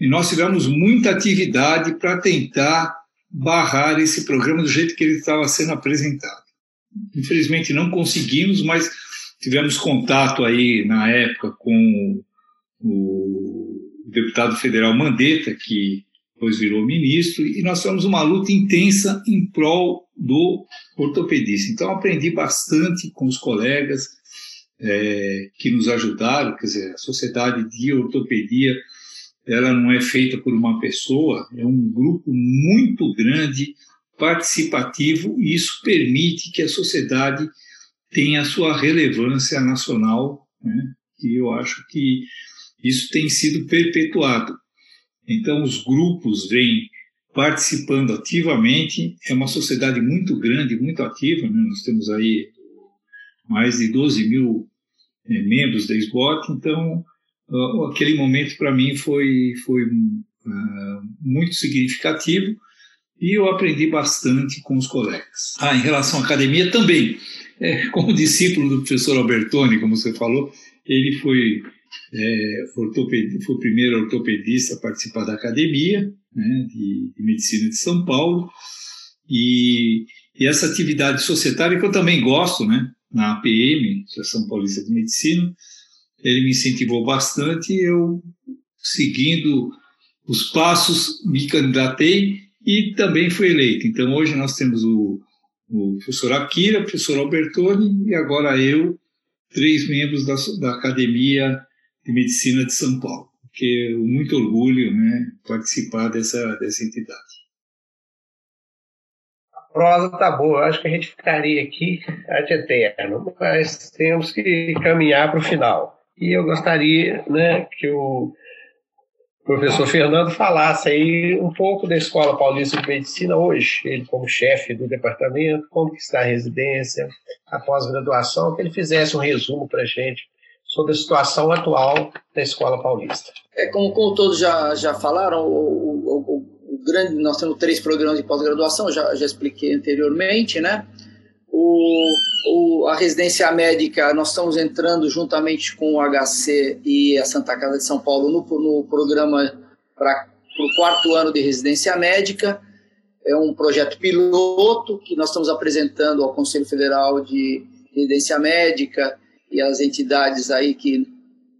e nós tivemos muita atividade para tentar barrar esse programa do jeito que ele estava sendo apresentado. Infelizmente não conseguimos, mas tivemos contato aí na época com o deputado federal Mandetta, que depois virou ministro, e nós fomos uma luta intensa em prol do ortopedista. Então, aprendi bastante com os colegas é, que nos ajudaram, quer dizer, a sociedade de ortopedia, ela não é feita por uma pessoa, é um grupo muito grande, participativo, e isso permite que a sociedade tenha a sua relevância nacional, né? E eu acho que isso tem sido perpetuado. Então, os grupos vêm participando ativamente, é uma sociedade muito grande, muito ativa, né? Nós temos aí mais de doze mil é, membros da S B O T, então uh, aquele momento para mim foi, foi uh, muito significativo, e eu aprendi bastante com os colegas. Ah, em relação à academia também, é, como discípulo do professor Albertoni, como você falou, ele foi... É, ortopedista, foi o primeiro ortopedista a participar da Academia, né, de, de Medicina de São Paulo, e, e essa atividade societária que eu também gosto, né, na A P M, Sociedade Paulista de Medicina, ele me incentivou bastante, e eu, seguindo os passos, me candidatei e também fui eleito. Então hoje nós temos o, o professor Akira, o professor Albertoni e agora eu, três membros da, da Academia de Medicina de São Paulo, que é muito orgulho, né, participar dessa, dessa entidade. A prosa tá boa, eu acho que a gente ficaria aqui até eterno, mas temos que caminhar para o final. E eu gostaria, né, que o professor Fernando falasse aí um pouco da Escola Paulista de Medicina hoje, ele como chefe do departamento, como que está a residência, a pós-graduação, que ele fizesse um resumo para a gente sobre a situação atual da Escola Paulista. É, como, como todos já, já falaram, o, o, o, o grande, nós temos três programas de pós-graduação, já, já expliquei anteriormente, né? O, o, a residência médica, nós estamos entrando juntamente com o H C e a Santa Casa de São Paulo no, no programa para o quarto ano de residência médica. É um projeto piloto que nós estamos apresentando ao Conselho Federal de Residência Médica e as entidades aí que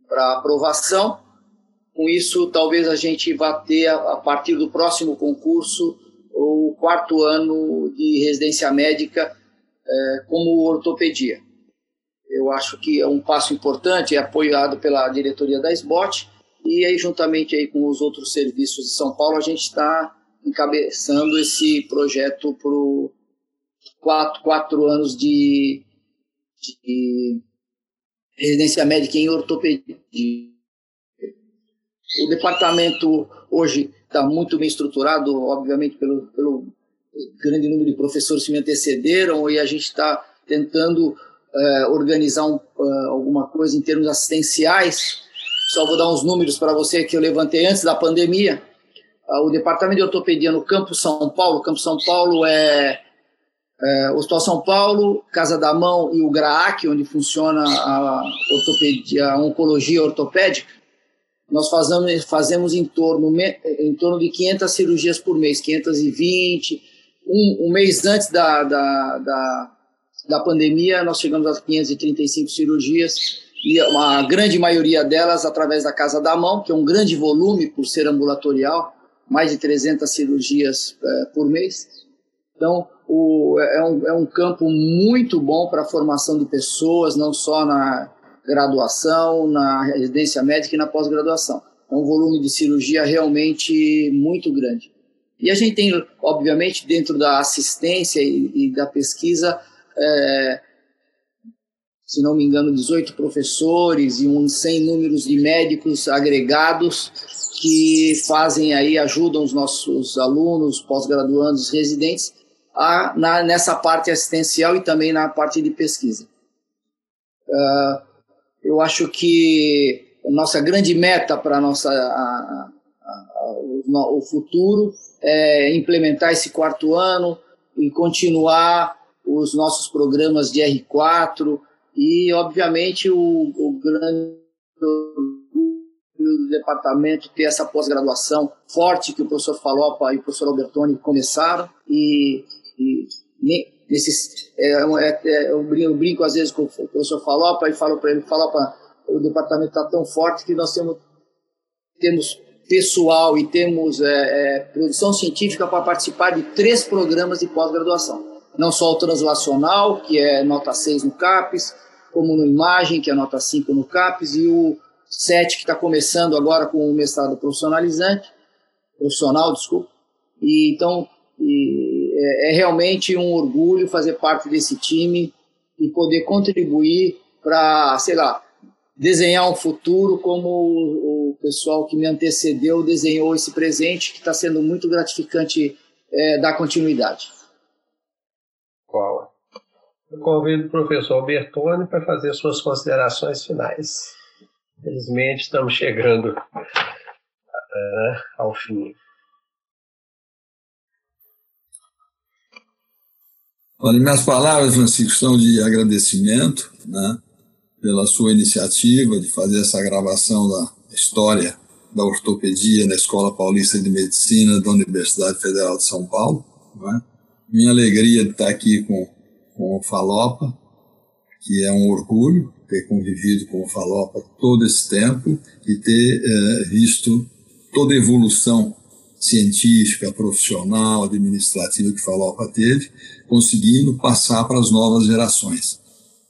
para aprovação. Com isso, talvez a gente vá ter, a partir do próximo concurso, o quarto ano de residência médica é, como ortopedia. Eu acho que é um passo importante, é apoiado pela diretoria da S B O T, e aí, juntamente aí com os outros serviços de São Paulo, a gente está encabeçando esse projeto para quatro, quatro anos de... de residência médica em ortopedia. O departamento hoje está muito bem estruturado, obviamente, pelo, pelo grande número de professores que me antecederam, e a gente está tentando eh, organizar um, uh, alguma coisa em termos assistenciais. Só vou dar uns números para você que eu levantei antes da pandemia. Uh, o departamento de ortopedia no Campo São Paulo, o Campo São Paulo é... É, Hospital São Paulo, Casa da Mão e o GRAAC, onde funciona a, ortopedia, a oncologia ortopédica, nós fazemos, fazemos em, torno, em torno de quinhentas cirurgias por mês, quinhentas e vinte. Um, um mês antes da, da, da, da pandemia, nós chegamos a quinhentas e trinta e cinco cirurgias, e a grande maioria delas através da Casa da Mão, que é um grande volume por ser ambulatorial, mais de trezentas cirurgias é, por mês. Então, o, é, um, é um campo muito bom para a formação de pessoas, não só na graduação, na residência médica e na pós-graduação. É um volume de cirurgia realmente muito grande. E a gente tem, obviamente, dentro da assistência e, e da pesquisa, é, se não me engano, dezoito professores e uns cem números de médicos agregados que fazem aí, ajudam os nossos alunos, pós-graduandos, residentes, a, na, nessa parte assistencial e também na parte de pesquisa. Uh, eu acho que a nossa grande meta para a nossa... A, o futuro é implementar esse quarto ano e continuar os nossos programas de R quatro e, obviamente, o, o grande do departamento ter essa pós-graduação forte que o professor Faloppa e o professor Albertoni começaram e, e nesses, é, é, eu, brinco, eu brinco às vezes com o professor Faloppa e falo para ele, Faloppa, o departamento está tão forte que nós temos, temos pessoal e temos é, é, produção científica para participar de três programas de pós-graduação. Não só o translacional, que é nota seis no CAPES, como no Imagem, que é nota cinco no CAPES, e o sete, que está começando agora com o mestrado profissionalizante, profissional, desculpa. E, então, e, é, é realmente um orgulho fazer parte desse time e poder contribuir para, sei lá, desenhar um futuro como o pessoal que me antecedeu desenhou esse presente, que está sendo muito gratificante é, dar continuidade. Qual? Eu convido o professor Albertoni para fazer suas considerações finais. Infelizmente, estamos chegando uh, ao fim. Olha, minhas palavras, Francisco, são de agradecimento, né? Pela sua iniciativa de fazer essa gravação da história da ortopedia na Escola Paulista de Medicina da Universidade Federal de São Paulo. Não é? Minha alegria de estar aqui com, com o Faloppa, que é um orgulho ter convivido com o Faloppa todo esse tempo e ter eh, visto toda a evolução científica, profissional, administrativa que o Faloppa teve, conseguindo passar para as novas gerações.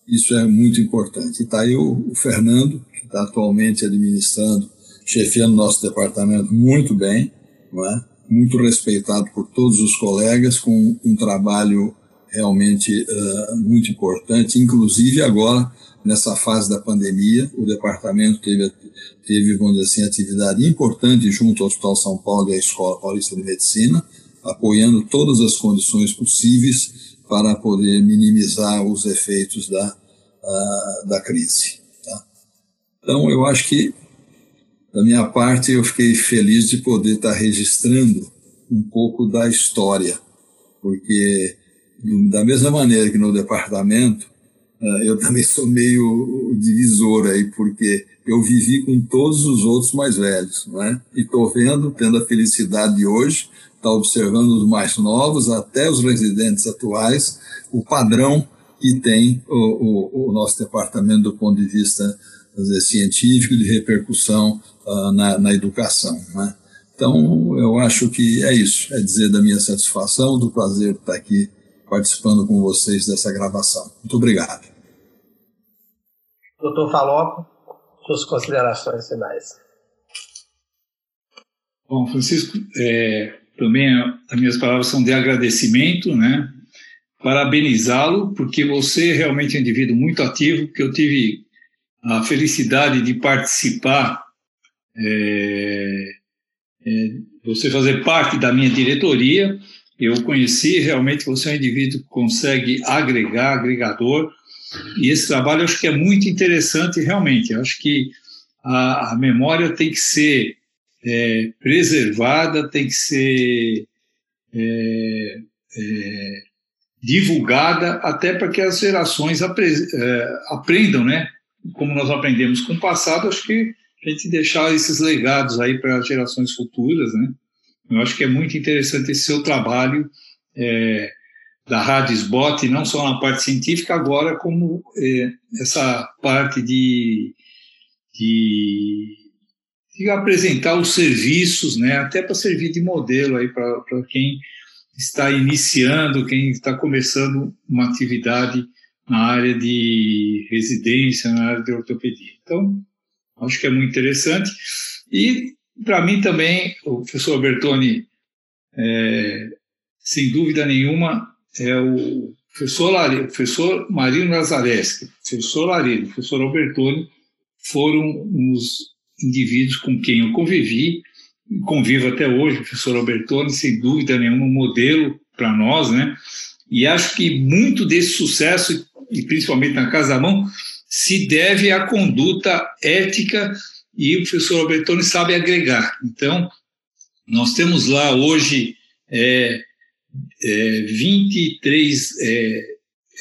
Isso é muito importante. E está aí o, o Fernando, que está atualmente administrando, chefiando nosso departamento muito bem, não é? Muito respeitado por todos os colegas, com um trabalho realmente uh, muito importante. Inclusive agora, nessa fase da pandemia, o departamento teve, teve vamos dizer assim, atividade importante junto ao Hospital São Paulo e à Escola Paulista de Medicina, apoiando todas as condições possíveis para poder minimizar os efeitos da, uh, da crise. Tá? Então, eu acho que, da minha parte, eu fiquei feliz de poder estar registrando um pouco da história, porque, da mesma maneira que no departamento, uh, eu também sou meio divisor aí, porque eu vivi com todos os outros mais velhos, não é? E estou vendo, tendo a felicidade de hoje, está observando os mais novos, até os residentes atuais, o padrão que tem o, o, o nosso departamento do ponto de vista dizer, científico, de repercussão uh, na, na educação. Né? Então, eu acho que é isso, é dizer da minha satisfação, do prazer de estar aqui participando com vocês dessa gravação. Muito obrigado. doutor Faloppa, suas considerações finais. Bom, Francisco, é... também as minhas palavras são de agradecimento, né? Parabenizá-lo, porque você realmente é um indivíduo muito ativo, porque eu tive a felicidade de participar, é, é, você fazer parte da minha diretoria, eu conheci realmente que você é um indivíduo que consegue agregar, agregador, e esse trabalho eu acho que é muito interessante realmente, eu acho que a, a memória tem que ser É, preservada, tem que ser é, é, divulgada até para que as gerações apre, é, aprendam, né? Como nós aprendemos com o passado, acho que a gente deixar esses legados aí para as gerações futuras, né? Eu acho que é muito interessante esse seu trabalho, é, da Rádio S B O T, não só na parte científica agora, como eh, essa parte de, de, de apresentar os serviços, né, até para servir de modelo aí para quem está iniciando, quem está começando uma atividade na área de residência, na área de ortopedia. Então, acho que é muito interessante. E, para mim também, o professor Albertoni, é, sem dúvida nenhuma, é o professor, Laredo, o professor Marinho Lazarés, o professor Laredo, o professor Albertoni, foram os indivíduos com quem eu convivi, convivo até hoje, o professor Albertoni, sem dúvida nenhuma, um modelo para nós, né? E acho que muito desse sucesso, e principalmente na Casa da Mão, se deve à conduta ética, e o professor Albertoni sabe agregar. Então, nós temos lá hoje é, é, vinte e três é,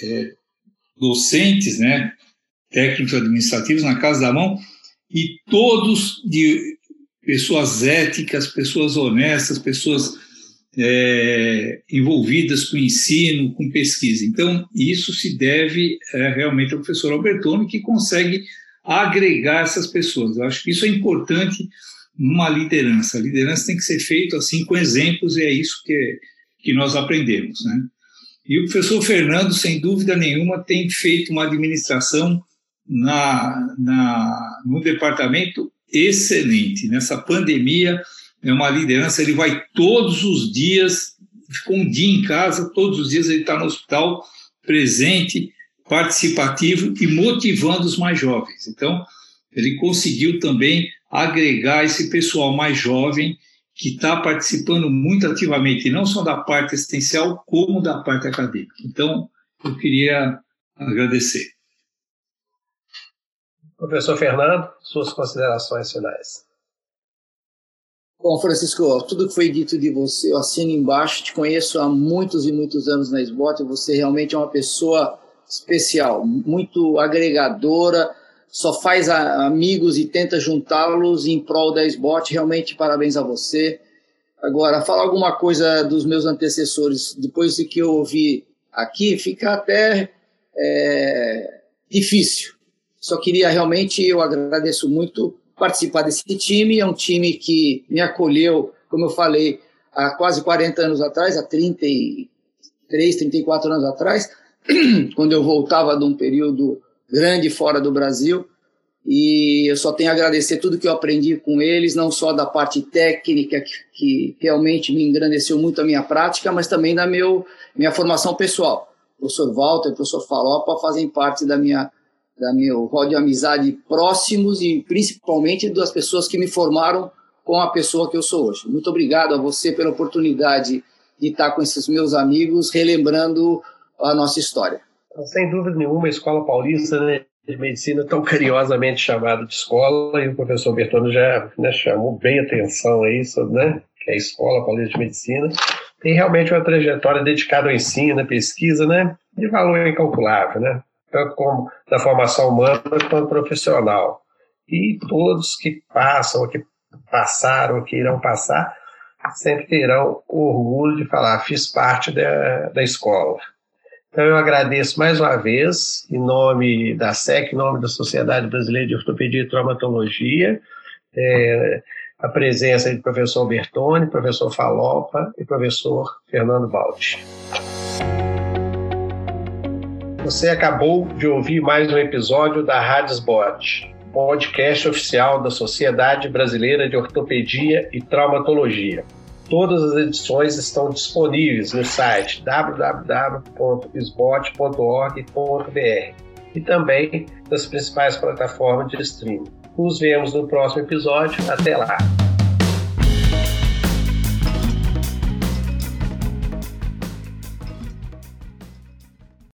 é, docentes, né, técnicos administrativos na Casa da Mão, e todos de pessoas éticas, pessoas honestas, pessoas é, envolvidas com ensino, com pesquisa. Então, isso se deve é, realmente ao professor Albertoni, que consegue agregar essas pessoas. Eu acho que isso é importante numa liderança. A liderança tem que ser feita assim, com exemplos, e é isso que, que nós aprendemos, né? E o professor Fernando, sem dúvida nenhuma, tem feito uma administração na, na, no departamento excelente. Nessa pandemia, é uma liderança, ele vai todos os dias, ficou um dia em casa, todos os dias ele está no hospital, presente, participativo e motivando os mais jovens. Então, ele conseguiu também agregar esse pessoal mais jovem que está participando muito ativamente, não só da parte assistencial, como da parte acadêmica. Então, eu queria agradecer. Professor Fernando, suas considerações finais. Bom, Francisco, tudo que foi dito de você, eu assino embaixo, te conheço há muitos e muitos anos na S B O T, você realmente é uma pessoa especial, muito agregadora, só faz a, amigos e tenta juntá-los em prol da S B O T, realmente parabéns a você. Agora, falar alguma coisa dos meus antecessores, depois do que eu ouvi aqui, fica até é, difícil. Só queria realmente, eu agradeço muito participar desse time, é um time que me acolheu, como eu falei, há quase quarenta anos atrás, há trinta e três, trinta e quatro anos atrás, quando eu voltava de um período grande fora do Brasil, e eu só tenho a agradecer tudo que eu aprendi com eles, não só da parte técnica, que, que realmente me engrandeceu muito a minha prática, mas também da meu, minha formação pessoal. O professor Walter, o professor Faloppa fazem parte da minha da meu rol de amizade próximos e principalmente das pessoas que me formaram com a pessoa que eu sou hoje. Muito obrigado a você pela oportunidade de estar com esses meus amigos, relembrando a nossa história. Sem dúvida nenhuma, a Escola Paulista, né, de Medicina, tão carinhosamente chamada de escola, e o professor Bertone já, né, chamou bem a atenção a isso, né, que é a Escola Paulista de Medicina, tem realmente uma trajetória dedicada ao ensino, à pesquisa, né, de valor incalculável, né, tanto como da formação humana quanto profissional. E todos que passam, que passaram, que irão passar, sempre terão o orgulho de falar, fiz parte da, da escola. Então eu agradeço mais uma vez, em nome da S E C, em nome da Sociedade Brasileira de Ortopedia e Traumatologia, é, a presença do professor Bertone, professor Faloppa e professor Fernando Baldi. Você acabou de ouvir mais um episódio da Rádio S B O T, podcast oficial da Sociedade Brasileira de Ortopedia e Traumatologia. Todas as edições estão disponíveis no site w w w ponto s b o t ponto org ponto b r e também nas principais plataformas de streaming. Nos vemos no próximo episódio. Até lá!